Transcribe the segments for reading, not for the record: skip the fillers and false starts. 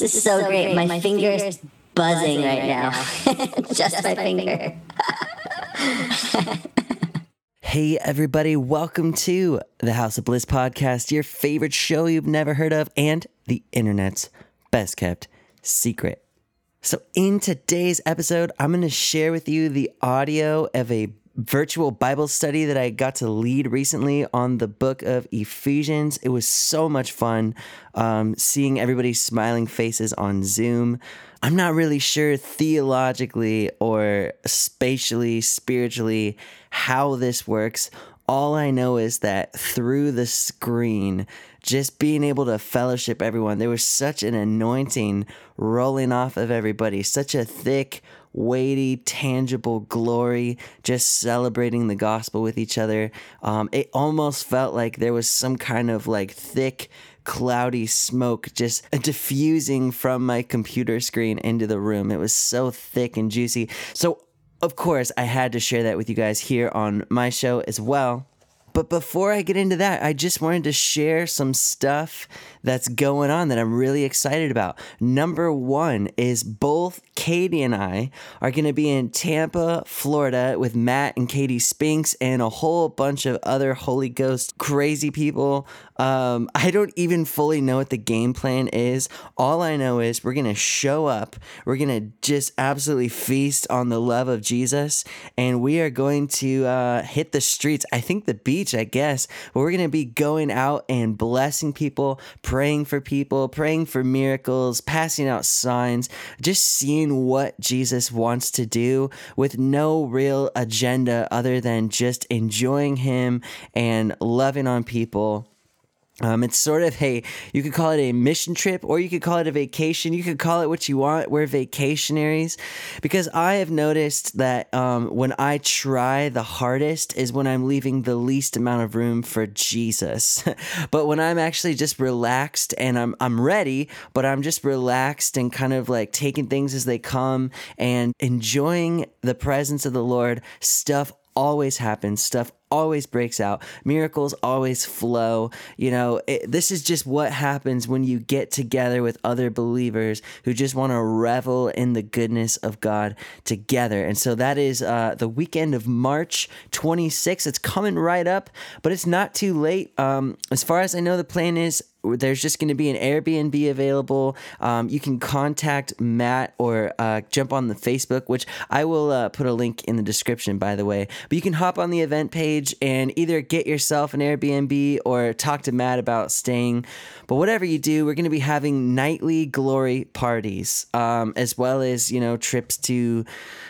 This is so great. My finger's buzzing right now. Just my finger. Hey, everybody. Welcome to the House of Bliss podcast, your favorite show you've never heard of and the internet's best kept secret. So in today's episode, I'm going to share with you the audio of a virtual Bible study that I got to lead recently on the book of Ephesians. It was so much fun seeing everybody's smiling faces on Zoom. I'm not really sure theologically or spatially, spiritually, how this works. All I know is that through the screen, just being able to fellowship everyone, there was such an anointing rolling off of everybody, such a thick, weighty, tangible glory, just celebrating the gospel with each other. It almost felt like there was some kind of like thick, cloudy smoke just diffusing from my computer screen into the room. It was so thick and juicy. So, of course, I had to share that with you guys here on my show as well. But before I get into that, I just wanted to share some stuff that's going on that I'm really excited about. Number one is both Katie and I are going to be in Tampa, Florida with Matt and Katie Spinks and a whole bunch of other Holy Ghost crazy people. I don't even fully know what the game plan is. All I know is we're going to show up. We're going to just absolutely feast on the love of Jesus. And we are going to hit the streets. I think the beach, I guess, but we're going to be going out and blessing people, praying for miracles, passing out signs, just seeing what Jesus wants to do with no real agenda other than just enjoying him and loving on people. It's sort of you could call it a mission trip or you could call it a vacation. You could call it what you want. We're vacationaries because I have noticed that when I try the hardest is when I'm leaving the least amount of room for Jesus. But when I'm actually just relaxed and I'm ready, but I'm just relaxed and kind of like taking things as they come and enjoying the presence of the Lord, stuff always happens. Stuff always breaks out. Miracles always flow. You know, this is just what happens when you get together with other believers who just want to revel in the goodness of God together. And so that is the weekend of March 26th. It's coming right up, but it's not too late. As far as I know, the plan is there's just going to be an Airbnb available. You can contact Matt or jump on the Facebook, which I will put a link in the description, by the way. But you can hop on the event page and either get yourself an Airbnb or talk to Matt about staying. But whatever you do, we're going to be having nightly glory parties, as well as, you know, trips to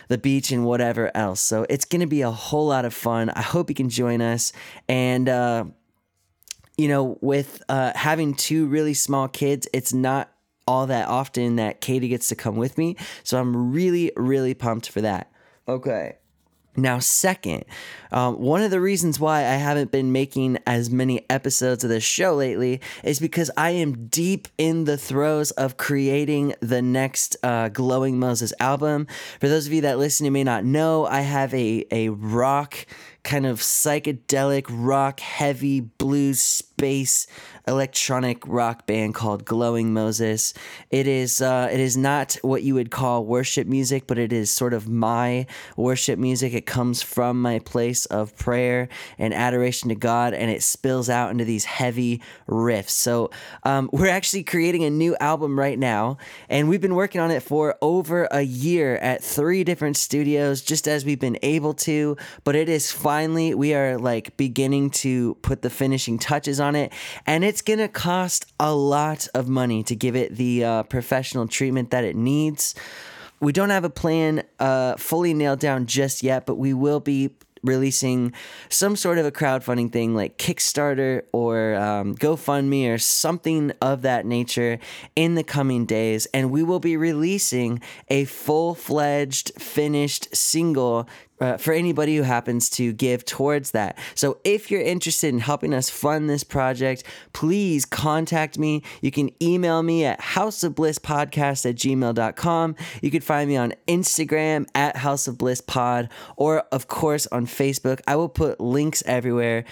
the beach and whatever else. So it's going to be a whole lot of fun. I hope you can join us. And, you know, with having two really small kids, it's not all that often that Katie gets to come with me. So I'm really, really pumped for that. Okay. Now, second, one of the reasons why I haven't been making as many episodes of this show lately is because I am deep in the throes of creating the next Glowing Moses album. For those of you that listen who may not know, I have a rock kind of psychedelic rock, heavy blues, space, electronic rock band called Glowing Moses. It is not what you would call worship music, but it is sort of my worship music. It comes from my place of prayer and adoration to God, and it spills out into these heavy riffs. So we're actually creating a new album right now, and we've been working on it for over a year at 3 different studios, just as we've been able to, but it is finally, we are like beginning to put the finishing touches on it, and it's going to cost a lot of money to give it the professional treatment that it needs. We don't have a plan fully nailed down just yet, but we will be releasing some sort of a crowdfunding thing like Kickstarter or GoFundMe or something of that nature in the coming days. And we will be releasing a full-fledged, finished single for anybody who happens to give towards that. So if you're interested in helping us fund this project, please contact me. You can email me at houseofblisspodcast@gmail.com. You can find me on Instagram at houseofblisspod, or of course on Facebook. I will put links everywhere.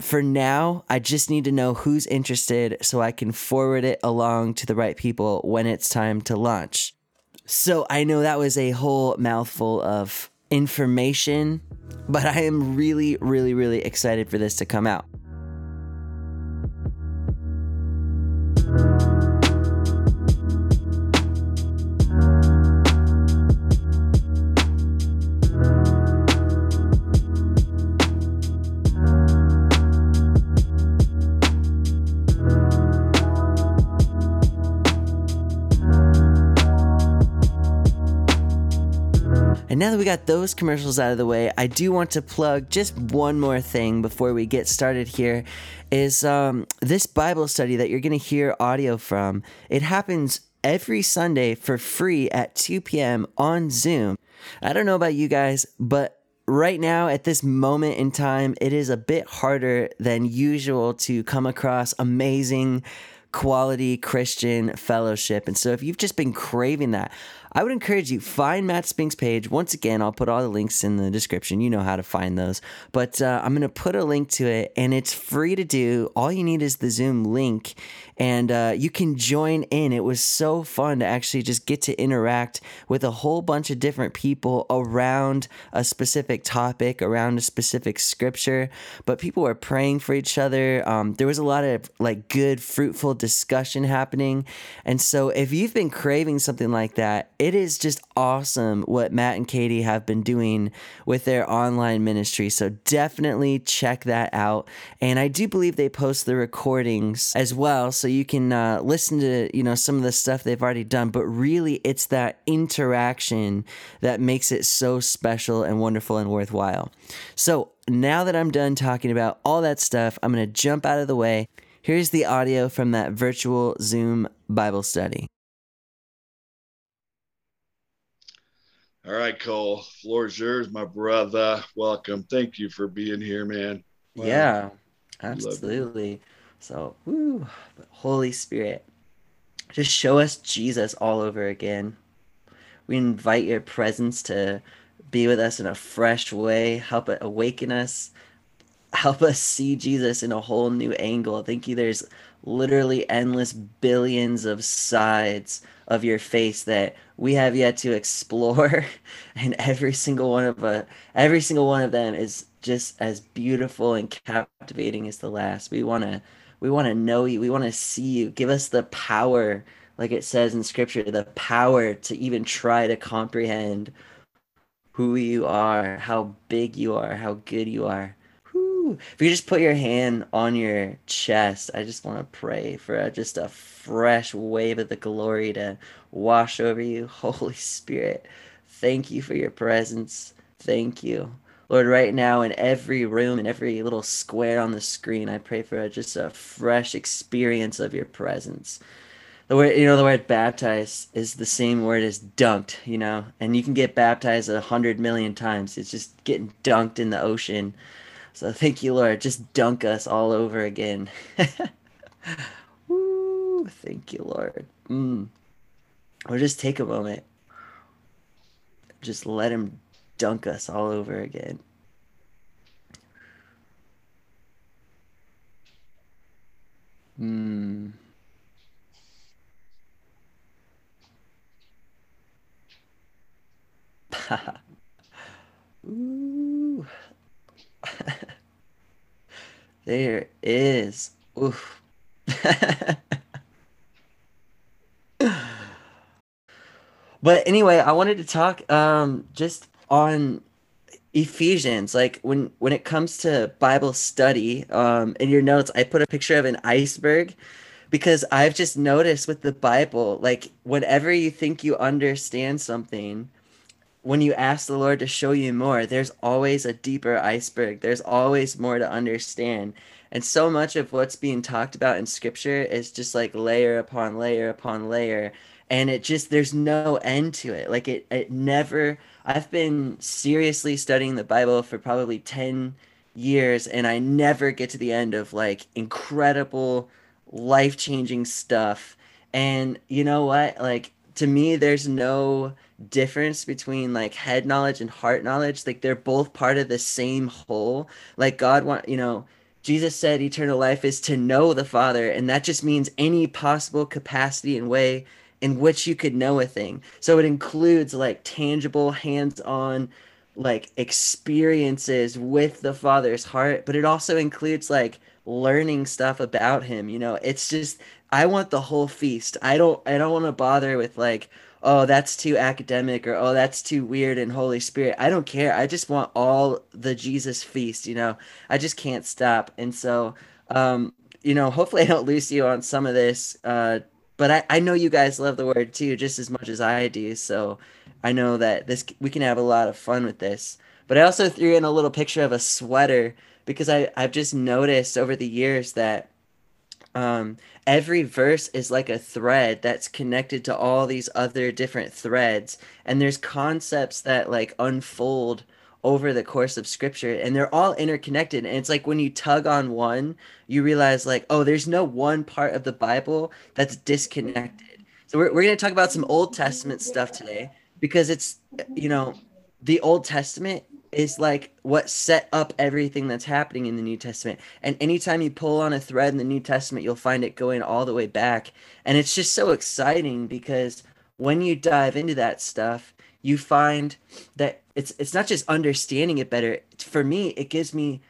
For now, I just need to know who's interested so I can forward it along to the right people when it's time to launch. So I know that was a whole mouthful of information, but I am really excited for this to come out. Now that we got those commercials out of the way, I do want to plug just one more thing before we get started here is this Bible study that you're going to hear audio from. It happens every Sunday for free at 2 p.m. on Zoom. I don't know about you guys, but right now at this moment in time, it is a bit harder than usual to come across amazing quality Christian fellowship. And so if you've just been craving that, I would encourage you, find Matt Spinks' page. Once again, I'll put all the links in the description. You know how to find those. But I'm going to put a link to it, and it's free to do. All you need is the Zoom link, and you can join in. It was so fun to actually just get to interact with a whole bunch of different people around a specific topic, around a specific scripture. But people were praying for each other. There was a lot of like good, fruitful discussion happening. And so if you've been craving something like that, it is just awesome what Matt and Katie have been doing with their online ministry. So definitely check that out. And I do believe they post the recordings as well, so you can listen to, you know, some of the stuff they've already done. But really, it's that interaction that makes it so special and wonderful and worthwhile. So now that I'm done talking about all that stuff, I'm going to jump out of the way. Here's the audio from that virtual Zoom Bible study. All right, Cole, floor is yours, my brother. Welcome. Thank you for being here, man. Wow. Yeah, absolutely. So, but Holy Spirit, just show us Jesus all over again. We invite your presence to be with us in a fresh way. Help it awaken us. Help us see Jesus in a whole new angle. Thank you. There's literally endless billions of sides of your face that we have yet to explore, and every single one of them is just as beautiful and captivating as the last. We want to know you. We want to see you. Give us the power, like it says in scripture, the power to even try to comprehend who you are, how big you are, how good you are. If you just put your hand on your chest, I just want to pray for just a fresh wave of the glory to wash over you. Holy Spirit, thank you for your presence. Thank you. Lord, right now in every room, in every little square on the screen, I pray for just a fresh experience of your presence. The word baptized is the same word as dunked, you know, and you can get baptized 100 million times. It's just getting dunked in the ocean. So thank you, Lord. Just dunk us all over again. Woo, thank you, Lord. Or just take a moment. Just let him dunk us all over again. Ooh. There is. Oof. But anyway, I wanted to talk just on Ephesians. Like when it comes to Bible study, in your notes, I put a picture of an iceberg, because I've just noticed with the Bible, like whenever you think you understand something, when you ask the Lord to show you more, there's always a deeper iceberg. There's always more to understand. And so much of what's being talked about in Scripture is just like layer upon layer upon layer. And it just, there's no end to it. Like it never, I've been seriously studying the Bible for probably 10 years, and I never get to the end of like incredible, life-changing stuff. And you know what? Like, to me, there's no difference between like head knowledge and heart knowledge. Like, they're both part of the same whole. Like, God wants, you know, Jesus said eternal life is to know the Father, and that just means any possible capacity and way in which you could know a thing. So it includes like tangible, hands-on, like experiences with the Father's heart, but it also includes like learning stuff about him. You know, it's just, I want the whole feast. I don't want to bother with like, oh, that's too academic, or oh, that's too weird and Holy Spirit. I don't care. I just want all the Jesus feast, you know. I just can't stop. And so, you know, hopefully I don't lose you on some of this, but I know you guys love the word too, just as much as I do. So I know that we can have a lot of fun with this. But I also threw in a little picture of a sweater, because I've just noticed over the years that every verse is like a thread that's connected to all these other different threads. And there's concepts that like unfold over the course of Scripture, and they're all interconnected. And it's like when you tug on one, you realize like, oh, there's no one part of the Bible that's disconnected. So we're going to talk about some Old Testament stuff today, because it's, you know, the Old Testament is like what set up everything that's happening in the New Testament. And anytime you pull on a thread in the New Testament, you'll find it going all the way back. And it's just so exciting, because when you dive into that stuff, you find that it's not just understanding it better. For me, it gives me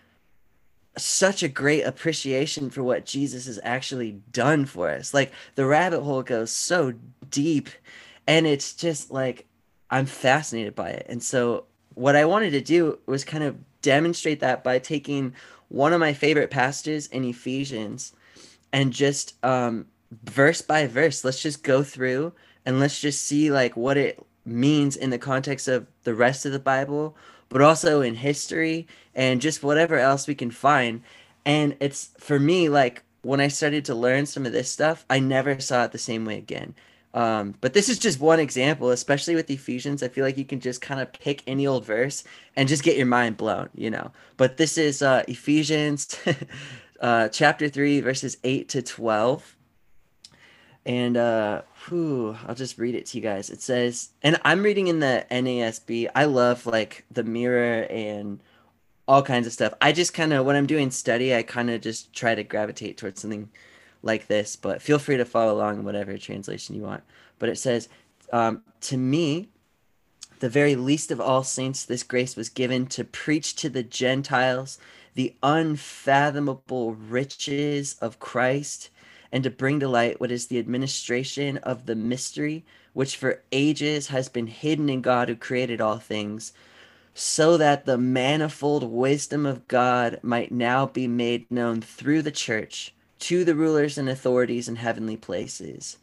such a great appreciation for what Jesus has actually done for us. Like, the rabbit hole goes so deep, and it's just like, I'm fascinated by it. And so what I wanted to do was kind of demonstrate that by taking one of my favorite passages in Ephesians and just verse by verse, let's just go through and let's just see like what it means in the context of the rest of the Bible, but also in history and just whatever else we can find. And it's, for me, like when I started to learn some of this stuff, I never saw it the same way again. But this is just one example, especially with Ephesians. I feel like you can just kind of pick any old verse and just get your mind blown, you know. But this is Ephesians chapter 3, verses 8 to 12. And I'll just read it to you guys. It says, and I'm reading in the NASB. I love like the Mirror and all kinds of stuff. I just kind of, when I'm doing study, I kind of just try to gravitate towards something like this. But feel free to follow along in whatever translation you want. But it says, to me, the very least of all saints, this grace was given to preach to the Gentiles the unfathomable riches of Christ, and to bring to light what is the administration of the mystery, which for ages has been hidden in God who created all things, so that the manifold wisdom of God might now be made known through the church to the rulers and authorities in heavenly places.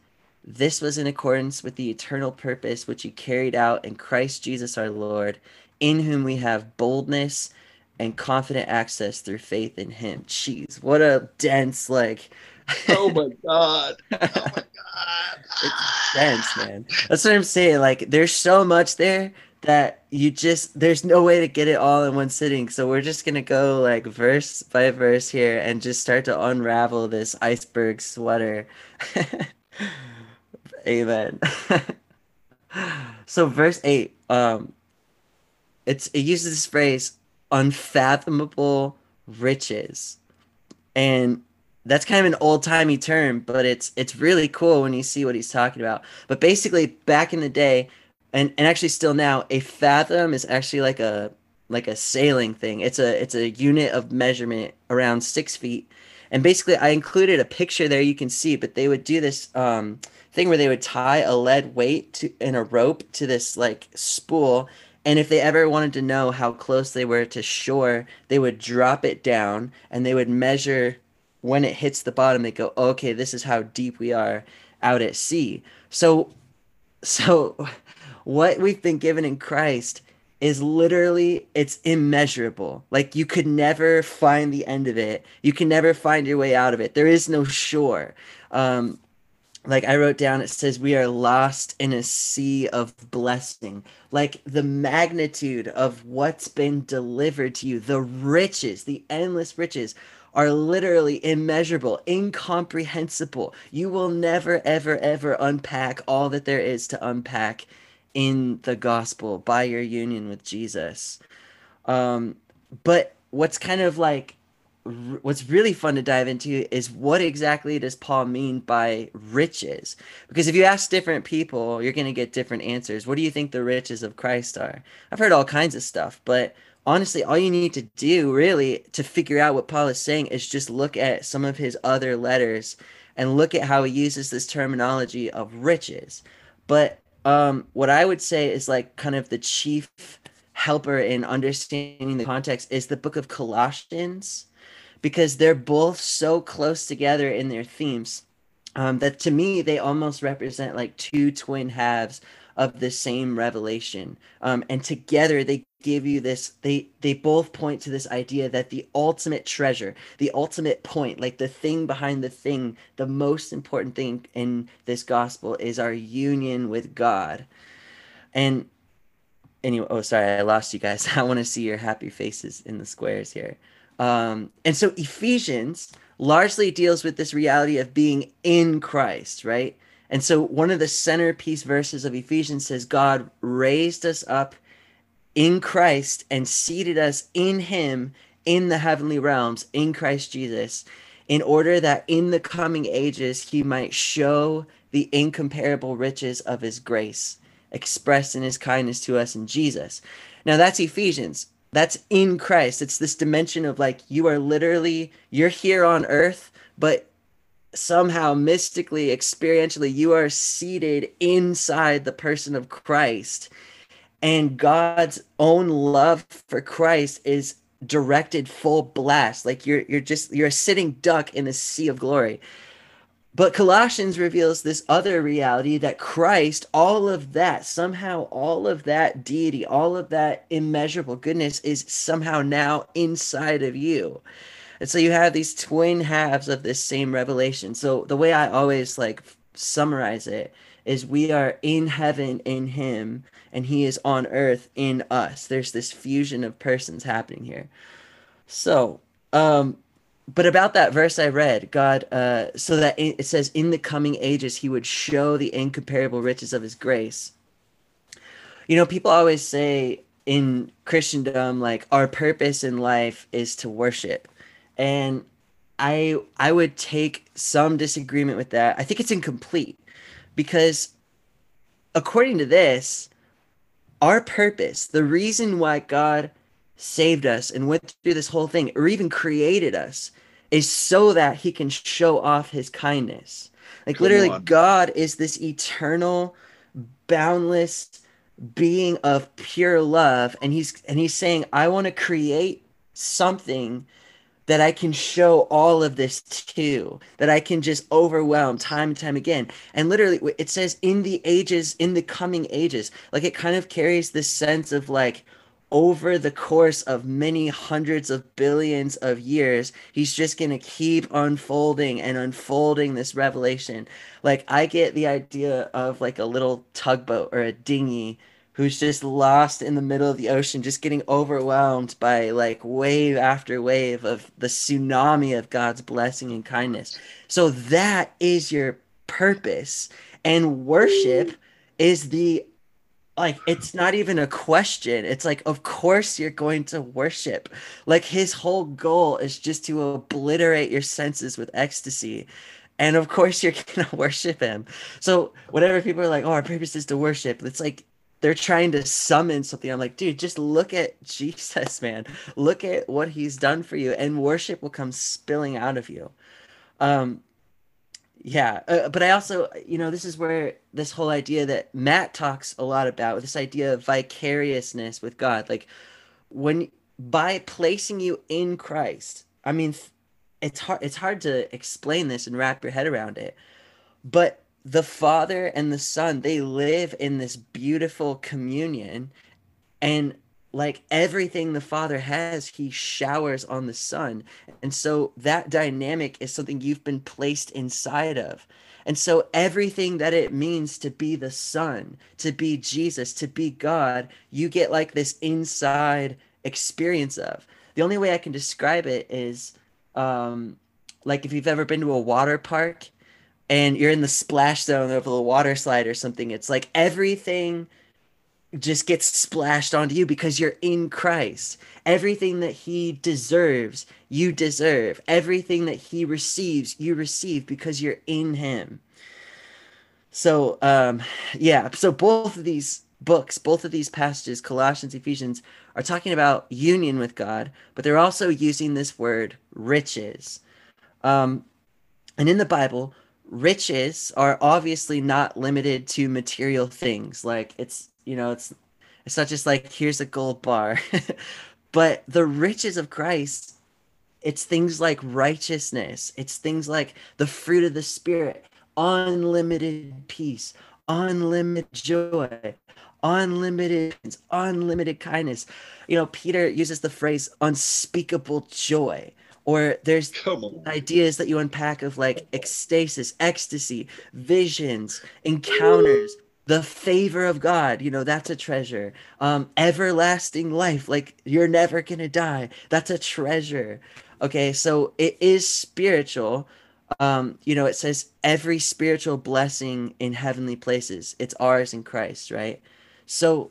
This was in accordance with the eternal purpose which he carried out in Christ Jesus our Lord, in whom we have boldness and confident access through faith in him. Jeez, what a dense, like... Oh my god. It's dense, man. That's what I'm saying. Like, there's so much there that you just, there's no way to get it all in one sitting. So we're just gonna go like verse by verse here and just start to unravel this iceberg sweater. Amen. So verse 8, it uses this phrase, unfathomable riches, and that's kind of an old-timey term, but it's really cool when you see what he's talking about. But basically, back in the day, and actually still now, a fathom is actually like a sailing thing. It's a unit of measurement around 6 feet. And basically, I included a picture there you can see, but they would do this thing where they would tie a lead weight in a rope to this like spool. And if they ever wanted to know how close they were to shore, they would drop it down and they would measure. When it hits the bottom, they go, okay, this is how deep we are out at sea. So what we've been given in Christ is literally, it's immeasurable. Like, you could never find the end of it. You can never find your way out of it. There is no shore. Like I wrote down, it says we are lost in a sea of blessing. Like, the magnitude of what's been delivered to you, the riches, the endless riches, are literally immeasurable, incomprehensible. You will never, ever, ever unpack all that there is to unpack in the gospel by your union with Jesus. But what's kind of like, what's really fun to dive into is what exactly does Paul mean by riches? Because if you ask different people, you're going to get different answers. What do you think the riches of Christ are? I've heard all kinds of stuff, but honestly, all you need to do really to figure out what Paul is saying is just look at some of his other letters and look at how he uses this terminology of riches. But what I would say is like kind of the chief helper in understanding the context is the book of Colossians, because they're both so close together in their themes that to me, they almost represent like two twin halves of the same revelation. And together they give you this, they both point to this idea that the ultimate treasure, the ultimate point, like the thing behind the thing, the most important thing in this gospel is our union with God. And anyway, oh, sorry, I lost you guys. I want to see your happy faces in the squares here. And so Ephesians largely deals with this reality of being in Christ, right? And so one of the centerpiece verses of Ephesians says, God raised us up in Christ and seated us in him in the heavenly realms, in Christ Jesus, in order that in the coming ages he might show the incomparable riches of his grace expressed in his kindness to us in Jesus. Now that's Ephesians. That's in Christ. It's this dimension of like, you are literally, you're here on earth, but somehow mystically, experientially, you are seated inside the person of Christ. And God's own love for Christ is directed full blast. Like you're a sitting duck in a sea of glory. But Colossians reveals this other reality that Christ, all of that, somehow all of that deity, all of that immeasurable goodness is somehow now inside of you. And so you have these twin halves of this same revelation. So the way I always like summarize it is we are in heaven in him and he is on earth in us. There's this fusion of persons happening here. So, but about that verse I read, God, so that it says in the coming ages, he would show the incomparable riches of his grace. You know, people always say in Christendom, like our purpose in life is to worship. And I would take some disagreement with that. I think it's incomplete because according to this, our purpose, the reason why God saved us and went through this whole thing or even created us is so that he can show off his kindness. Like literally God is this eternal, boundless being of pure love. And he's saying, I want to create something that I can show all of this to, that I can just overwhelm time and time again. And literally it says in the ages, in the coming ages, like it kind of carries this sense of like, over the course of many hundreds of billions of years, he's just going to keep unfolding and unfolding this revelation. Like I get the idea of like a little tugboat or a dinghy who's just lost in the middle of the ocean, just getting overwhelmed by like wave after wave of the tsunami of God's blessing and kindness. So that is your purpose. And worship is the like, it's not even a question. It's like, of course you're going to worship. Like his whole goal is just to obliterate your senses with ecstasy. And of course you're going to worship him. So whatever people are like, oh, our purpose is to worship. It's like, they're trying to summon something. I'm like, dude, just look at Jesus, man. Look at what he's done for you. And worship will come spilling out of you. But I also, you know, this is where this whole idea that Matt talks a lot about, this idea of vicariousness with God, like when by placing you in Christ, I mean, it's hard to explain this and wrap your head around it, but the Father and the Son, they live in this beautiful communion, and like everything the Father has, he showers on the Son. And so that dynamic is something you've been placed inside of. And so everything that it means to be the Son, to be Jesus, to be God, you get like this inside experience of. The only way I can describe it is like if you've ever been to a water park and you're in the splash zone over the water slide or something, it's like everything just gets splashed onto you because you're in Christ. Everything that he deserves, you deserve. Everything that he receives, you receive because you're in him. So, so both of these books, both of these passages, Colossians, Ephesians, are talking about union with God, but they're also using this word riches. And in the Bible, riches are obviously not limited to material things. Like it's not just like, here's a gold bar, but the riches of Christ, it's things like righteousness. It's things like the fruit of the Spirit, unlimited peace, unlimited joy, unlimited kindness. You know, Peter uses the phrase unspeakable joy, or there's ideas that you unpack of like ecstasis, ecstasy, visions, encounters, the favor of God, you know, that's a treasure. Everlasting life, like you're never gonna die. That's a treasure. Okay, so it is spiritual. It says every spiritual blessing in heavenly places, it's ours in Christ, right? So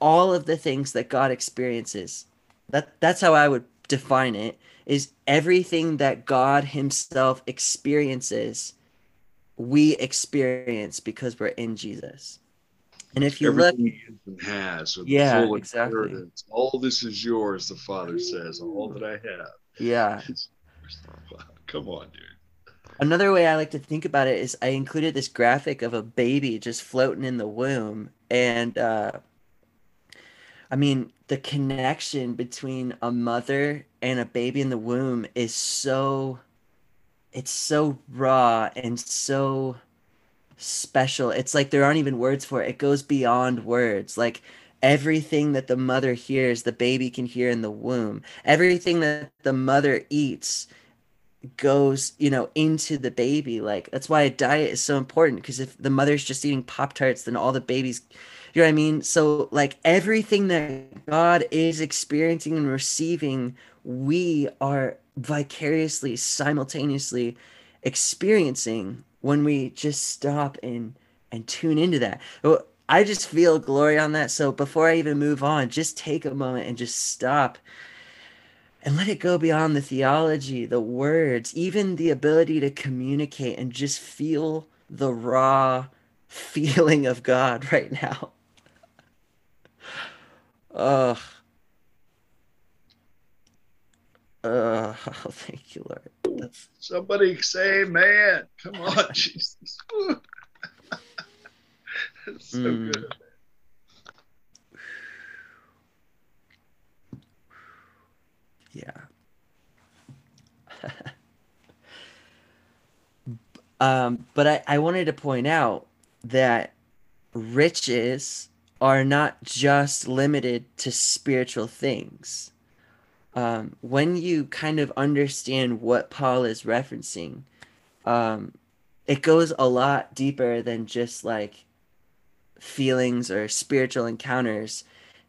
all of the things that God experiences, that's how I would define it, is everything that God himself experiences, we experience because we're in Jesus. And if you full inheritance, all this is yours, the Father says, all that I have. Yeah. Come on, dude. Another way I like to think about it is I included this graphic of a baby just floating in the womb. And the connection between a mother and a baby in the womb is it's so raw and so special. It's like there aren't even words for it. It goes beyond words. Like everything that the mother hears, the baby can hear in the womb. Everything that the mother eats goes, into the baby. Like that's why a diet is so important, because if the mother's just eating Pop-Tarts, then all the babies, you know what I mean? So like everything that God is experiencing and receiving, we are vicariously, simultaneously experiencing when we just stop and tune into that. I just feel glory on that. So before I even move on, just take a moment and just stop and let it go beyond the theology, the words, even the ability to communicate, and just feel the raw feeling of God right now. Thank you, Lord. Somebody say amen. Come on, Jesus. That's so good. Yeah. But I wanted to point out that riches are not just limited to spiritual things. When you kind of understand what Paul is referencing, it goes a lot deeper than just like feelings or spiritual encounters.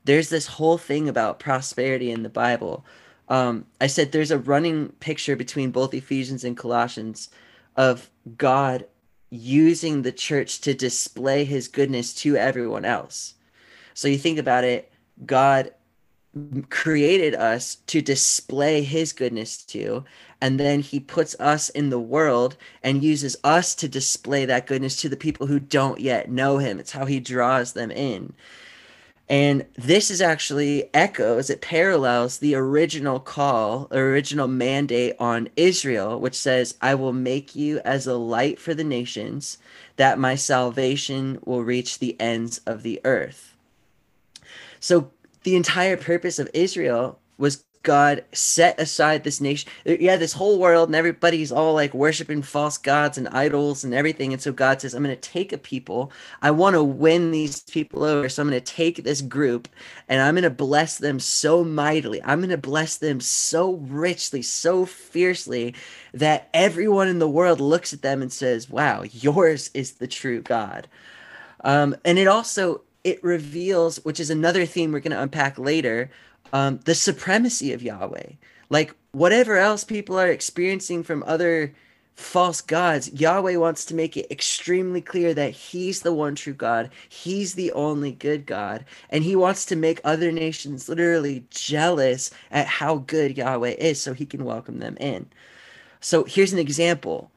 There's this whole thing about prosperity in the Bible. I said there's a running picture between both Ephesians and Colossians of God using the church to display his goodness to everyone else. So you think about it, God created us to display his goodness to, and then he puts us in the world and uses us to display that goodness to the people who don't yet know him. It's how he draws them in. And this is actually it parallels the original call, original mandate on Israel, which says, I will make you as a light for the nations, that my salvation will reach the ends of the earth. So the entire purpose of Israel was God set aside this nation. Yeah, this whole world, and everybody's all like worshiping false gods and idols and everything. And so God says, I'm going to take a people. I want to win these people over. So I'm going to take this group and I'm going to bless them so mightily. I'm going to bless them so richly, so fiercely that everyone in the world looks at them and says, wow, yours is the true God. And it also, it reveals, which is another theme we're going to unpack later, the supremacy of Yahweh. Like whatever else people are experiencing from other false gods, Yahweh wants to make it extremely clear that he's the one true God. He's the only good God. And he wants to make other nations literally jealous at how good Yahweh is so he can welcome them in. So here's an example.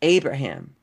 Abraham.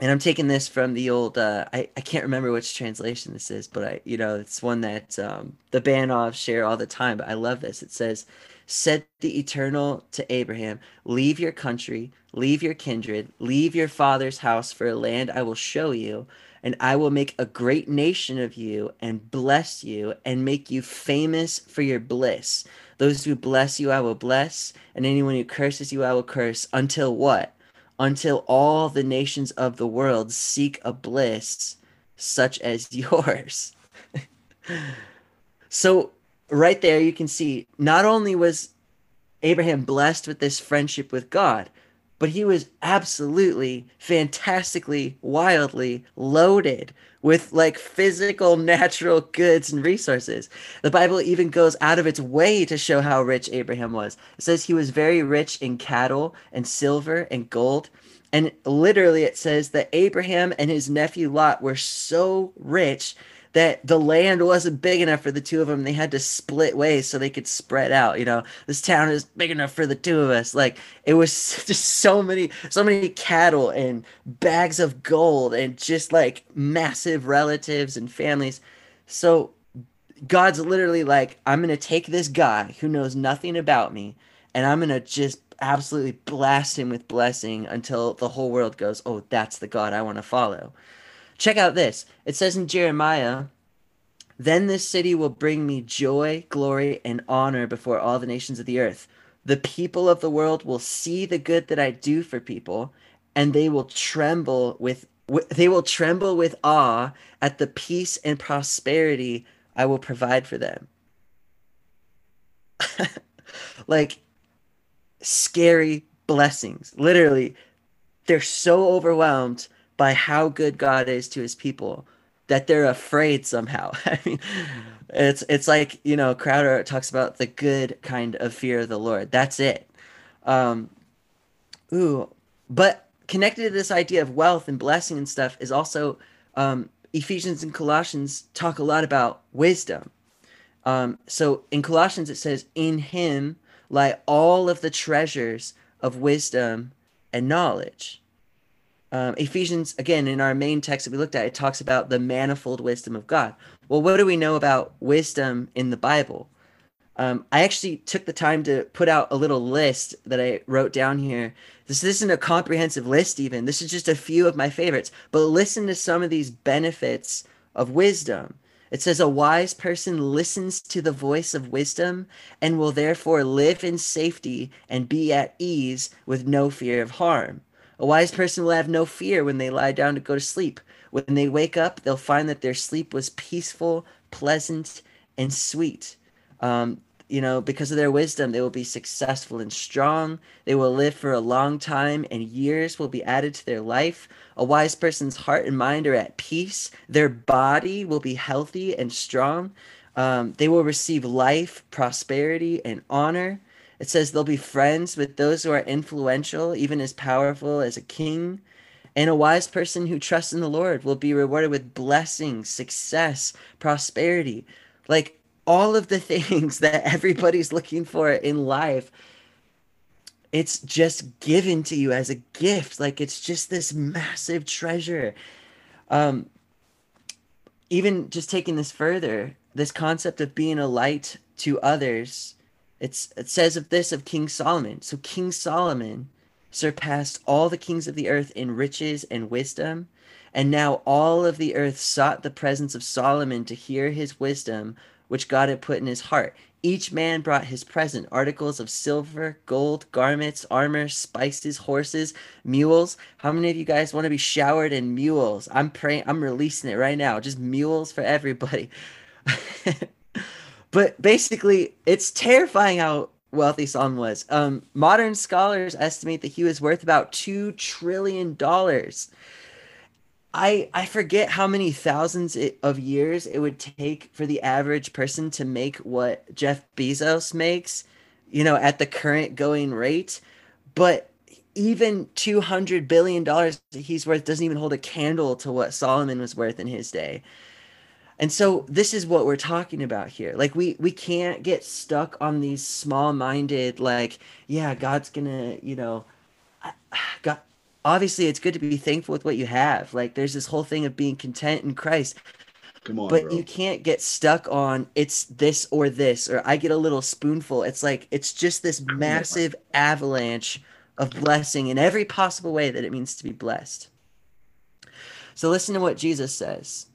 And I'm taking this from the old, I can't remember which translation this is, but it's one that the Banoffs share all the time, but I love this. It says, said the Eternal to Abraham, leave your country, leave your kindred, leave your father's house for a land I will show you, and I will make a great nation of you and bless you and make you famous for your bliss. Those who bless you, I will bless, and anyone who curses you, I will curse. Until what? Until all the nations of the world seek a bliss such as yours. So right there you can see not only was Abraham blessed with this friendship with God, but he was absolutely, fantastically, wildly loaded with like physical, natural goods and resources. The Bible even goes out of its way to show how rich Abraham was. It says he was very rich in cattle and silver and gold. And literally it says that Abraham and his nephew Lot were so rich that the land wasn't big enough for the two of them. They had to split ways so they could spread out. This town is big enough for the two of us. Like, it was just so many cattle and bags of gold and just like massive relatives and families. So God's literally like, I'm going to take this guy who knows nothing about me and I'm going to just absolutely blast him with blessing until the whole world goes, oh, that's the God I want to follow. Check out this. It says in Jeremiah, then this city will bring me joy, glory, and honor before all the nations of the earth. The people of the world will see the good that I do for people, and they will tremble with awe at the peace and prosperity I will provide for them. Like scary blessings. Literally, they're so overwhelmed by how good God is to his people that they're afraid somehow. I mean, it's like, Crowder talks about the good kind of fear of the Lord. That's it. But connected to this idea of wealth and blessing and stuff is also Ephesians and Colossians talk a lot about wisdom. So in Colossians, it says, in him lie all of the treasures of wisdom and knowledge. Ephesians, again, in our main text that we looked at, it talks about the manifold wisdom of God. Well, what do we know about wisdom in the Bible? I actually took the time to put out a little list that I wrote down here. This isn't a comprehensive list even. This is just a few of my favorites. But listen to some of these benefits of wisdom. It says, a wise person listens to the voice of wisdom and will therefore live in safety and be at ease with no fear of harm. A wise person will have no fear when they lie down to go to sleep. When they wake up, they'll find that their sleep was peaceful, pleasant, and sweet. Because of their wisdom, they will be successful and strong. They will live for a long time, and years will be added to their life. A wise person's heart and mind are at peace. Their body will be healthy and strong. They will receive life, prosperity, and honor. It says they'll be friends with those who are influential, even as powerful as a king. And a wise person who trusts in the Lord will be rewarded with blessings, success, prosperity. Like all of the things that everybody's looking for in life, it's just given to you as a gift. Like it's just this massive treasure. Even just taking this further, this concept of being a light to others, It says of this of King Solomon. So King Solomon surpassed all the kings of the earth in riches and wisdom. And now all of the earth sought the presence of Solomon to hear his wisdom, which God had put in his heart. Each man brought his present, articles of silver, gold, garments, armor, spices, horses, mules. How many of you guys want to be showered in mules? I'm praying, I'm releasing it right now. Just mules for everybody. But basically, it's terrifying how wealthy Solomon was. Modern scholars estimate that he was worth about $2 trillion. I forget how many thousands of years it would take for the average person to make what Jeff Bezos makes, you know, at the current going rate. But even $200 billion that he's worth doesn't even hold a candle to what Solomon was worth in his day. And so this is what we're talking about here. Like, we can't get stuck on these small-minded, like, yeah, God's going to, you know, God. Obviously, it's good to be thankful with what you have. Like, there's this whole thing of being content in Christ. Come on, but bro, you can't get stuck on it's this or this, or I get a little spoonful. It's like, it's just this massive avalanche of blessing in every possible way that it means to be blessed. So listen to what Jesus says.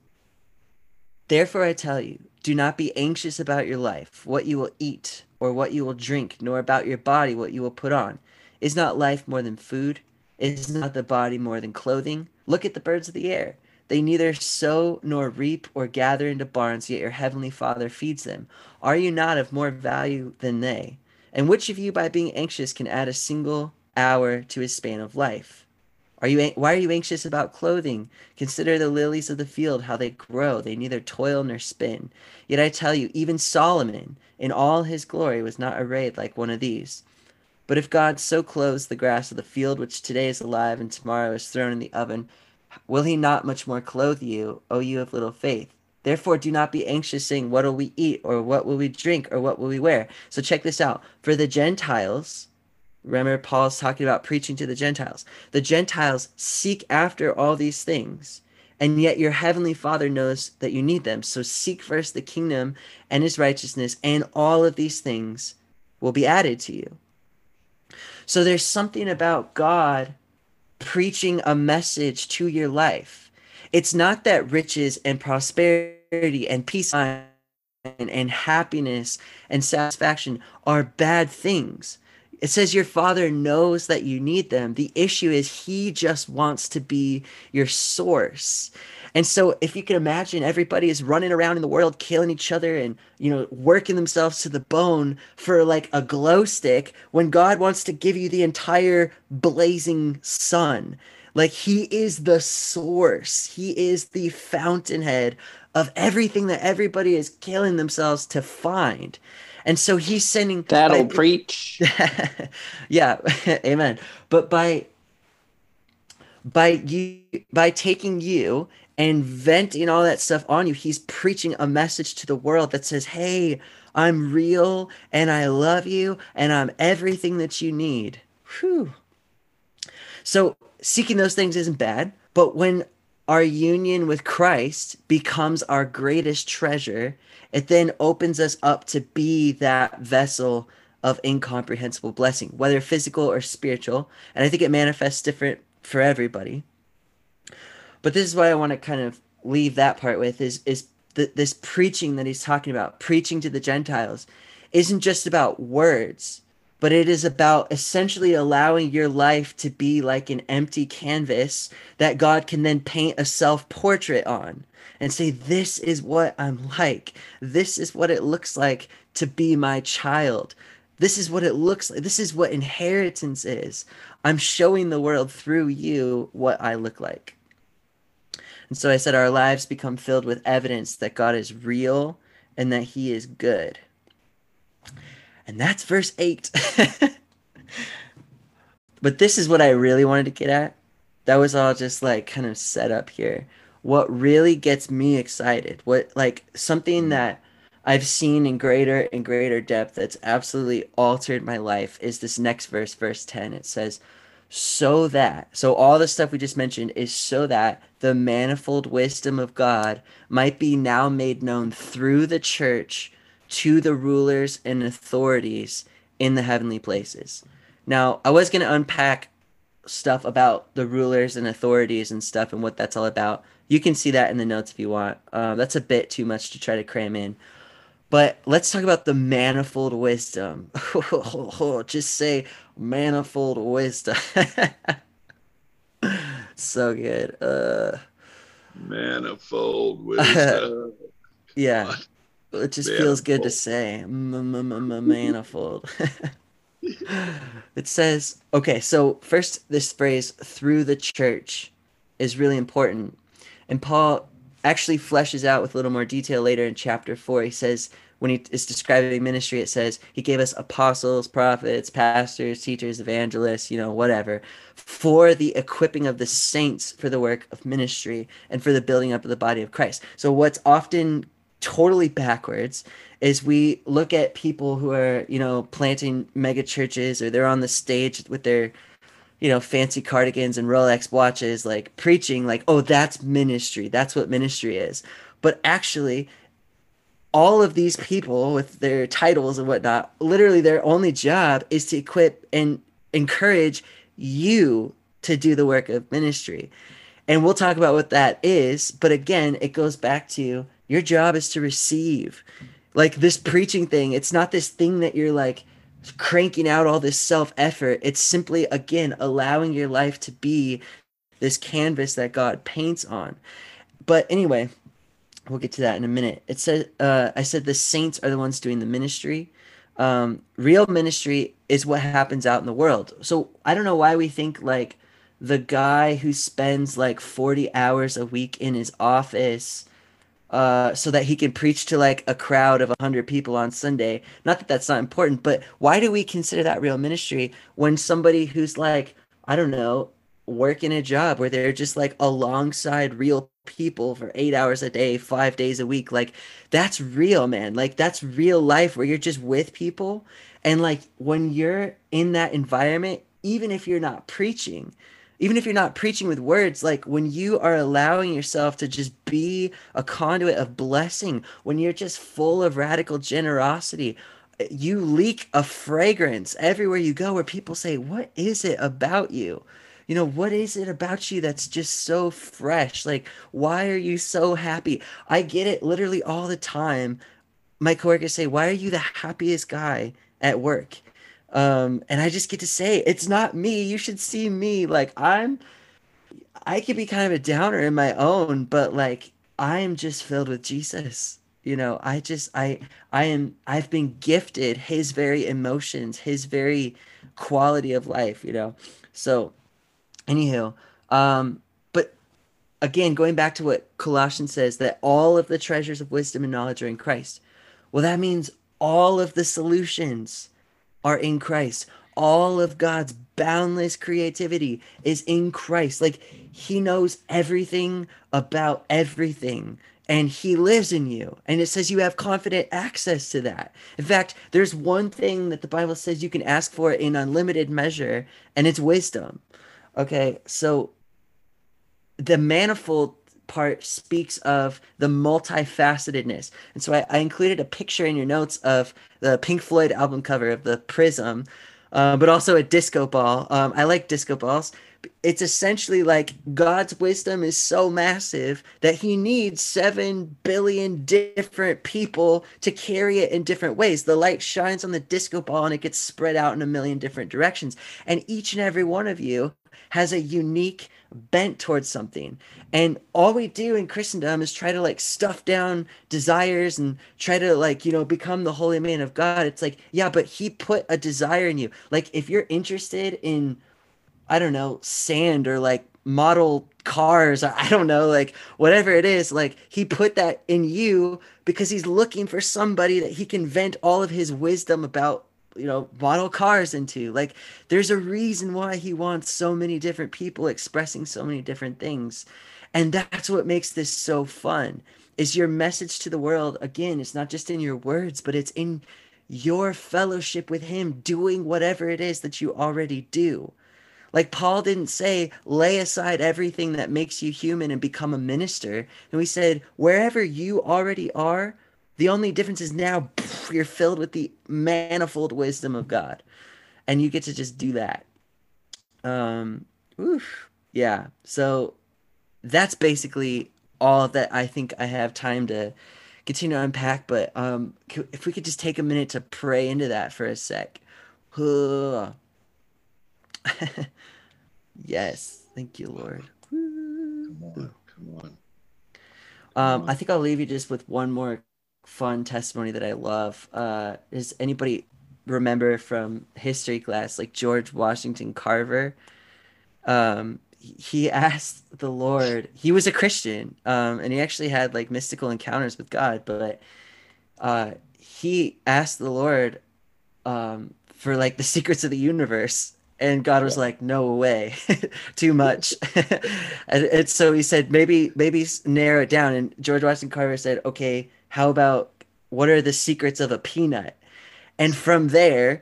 Therefore, I tell you, do not be anxious about your life, what you will eat or what you will drink, nor about your body, what you will put on. Is not life more than food? Is not the body more than clothing? Look at the birds of the air. They neither sow nor reap or gather into barns, yet your heavenly Father feeds them. Are you not of more value than they? And which of you, by being anxious, can add a single hour to his span of life? Why are you anxious about clothing? Consider the lilies of the field, how they grow. They neither toil nor spin. Yet I tell you, even Solomon in all his glory was not arrayed like one of these. But if God so clothes the grass of the field, which today is alive and tomorrow is thrown in the oven, will he not much more clothe you, O you of little faith? Therefore do not be anxious, saying, what will we eat, or what will we drink, or what will we wear? So check this out. For the Gentiles, remember Paul's talking about preaching to the Gentiles seek after all these things, and yet your heavenly Father knows that you need them. So seek first the kingdom and his righteousness, and all of these things will be added to you. So there's something about God preaching a message to your life. It's not that riches and prosperity and peace and happiness and satisfaction are bad things. It says your Father knows that you need them. The issue is he just wants to be your source. And so if you can imagine, everybody is running around in the world, killing each other and, you know, working themselves to the bone for like a glow stick, when God wants to give you the entire blazing sun. Like, he is the source. He is the fountainhead of everything that everybody is killing themselves to find. And so he's sending... That'll preach. Yeah, amen. But by taking you and venting all that stuff on you, he's preaching a message to the world that says, hey, I'm real, and I love you, and I'm everything that you need. Whew. So seeking those things isn't bad, but when our union with Christ becomes our greatest treasure, it then opens us up to be that vessel of incomprehensible blessing, whether physical or spiritual. And I think it manifests different for everybody. But this is what I want to kind of leave that part with, is this preaching that he's talking about, preaching to the Gentiles, isn't just about words, but it is about essentially allowing your life to be like an empty canvas that God can then paint a self-portrait on and say, this is what I'm like. This is what it looks like to be my child. This is what it looks like. This is what inheritance is. I'm showing the world through you what I look like. And so I said, our lives become filled with evidence that God is real and that he is good. And that's verse 8. But this is what I really wanted to get at. That was all just like kind of set up here. What really gets me excited, what like something that I've seen in greater and greater depth that's absolutely altered my life, is this next verse, verse 10. It says, so that, so all the stuff we just mentioned is so that the manifold wisdom of God might be now made known through the church to the rulers and authorities in the heavenly places. Now, I was going to unpack stuff about the rulers and authorities and stuff and what that's all about. You can see that in the notes if you want. That's a bit too much to try to cram in. But let's talk about the manifold wisdom. Just say manifold wisdom. So good. Manifold wisdom. Yeah. It just feels good to say. Manifold. It says, okay, so first this phrase, through the church, is really important. And Paul actually fleshes out with a little more detail later in chapter 4. He says, when he is describing ministry, it says, he gave us apostles, prophets, pastors, teachers, evangelists, whatever, for the equipping of the saints for the work of ministry and for the building up of the body of Christ. So what's often totally backwards is we look at people who are, planting mega churches, or they're on the stage with their, fancy cardigans and Rolex watches, like preaching, like, oh, that's ministry. That's what ministry is. But actually, all of these people with their titles and whatnot, literally their only job is to equip and encourage you to do the work of ministry. And we'll talk about what that is. But again, it goes back to your job is to receive. Like this preaching thing, it's not this thing that you're like cranking out all this self-effort. It's simply, again, allowing your life to be this canvas that God paints on. But anyway, we'll get to that in a minute. It said, I said the saints are the ones doing the ministry. Real ministry is what happens out in the world. So I don't know why we think like the guy who spends like 40 hours a week in his office so that he can preach to like a crowd of 100 people on Sunday. Not that that's not important, but why do we consider that real ministry when somebody who's like, I don't know, working a job where they're just like alongside real people for 8 hours a day, 5 days a week? Like that's real, man. Like that's real life where you're just with people. And like when you're in that environment, even if you're not preaching with words, like when you are allowing yourself to just be a conduit of blessing, when you're just full of radical generosity, you leak a fragrance everywhere you go where people say, what is it about you? What is it about you that's just so fresh? Like, why are you so happy? I get it literally all the time. My coworkers say, why are you the happiest guy at work? And I just get to say, it's not me. You should see me. Like I could be kind of a downer in my own, but like, I am just filled with Jesus. I've been gifted his very emotions, his very quality of life, So anywho, but again, going back to what Colossians says, that all of the treasures of wisdom and knowledge are in Christ. Well, that means all of the solutions are in Christ. All of God's boundless creativity is in Christ. Like he knows everything about everything and he lives in you. And it says you have confident access to that. In fact, there's one thing that the Bible says you can ask for in unlimited measure, and it's wisdom. Okay, so the manifold part speaks of the multifacetedness. And so I included a picture in your notes of the Pink Floyd album cover of the prism, but also a disco ball. I like disco balls. It's essentially like God's wisdom is so massive that he needs 7 billion different people to carry it in different ways. The light shines on the disco ball and it gets spread out in a million different directions. And each and every one of you has a unique bent towards something. And all we do in Christendom is try to like stuff down desires and try to like, become the holy man of God. It's like, yeah, but he put a desire in you. Like if you're interested in, I don't know, sand or like model cars, or I don't know, like whatever it is, like he put that in you because he's looking for somebody that he can vent all of his wisdom about, model cars into. Like there's a reason why he wants so many different people expressing so many different things. And that's what makes this so fun, is your message to the world. Again, it's not just in your words, but it's in your fellowship with him, doing whatever it is that you already do. Like Paul didn't say, lay aside everything that makes you human and become a minister. And we said, wherever you already are, the only difference is now you're filled with the manifold wisdom of God. And you get to just do that. Yeah. So that's basically all that I think I have time to continue to unpack, but if we could just take a minute to pray into that for a sec. Yes, thank you, Lord. Come on. I think I'll leave you just with one more fun testimony that I love. Does anybody remember from history class, like George Washington Carver? He asked the Lord, he was a Christian, and he actually had like mystical encounters with God, but he asked the Lord for like the secrets of the universe. And God was like, no way, too much. And so he said, maybe narrow it down. And George Washington Carver said, okay, how about, what are the secrets of a peanut? And from there,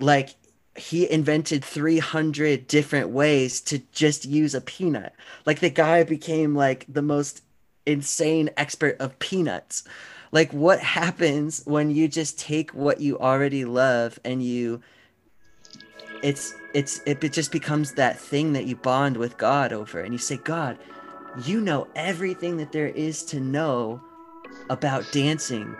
like, he invented 300 different ways to just use a peanut. Like, the guy became like the most insane expert of peanuts. Like, what happens when you just take what you already love and you, it just becomes that thing that you bond with God over, and you say, God, you know everything that there is to know about dancing.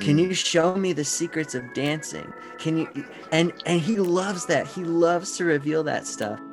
Can you show me the secrets of dancing? Can you? And he loves that. He loves to reveal that stuff.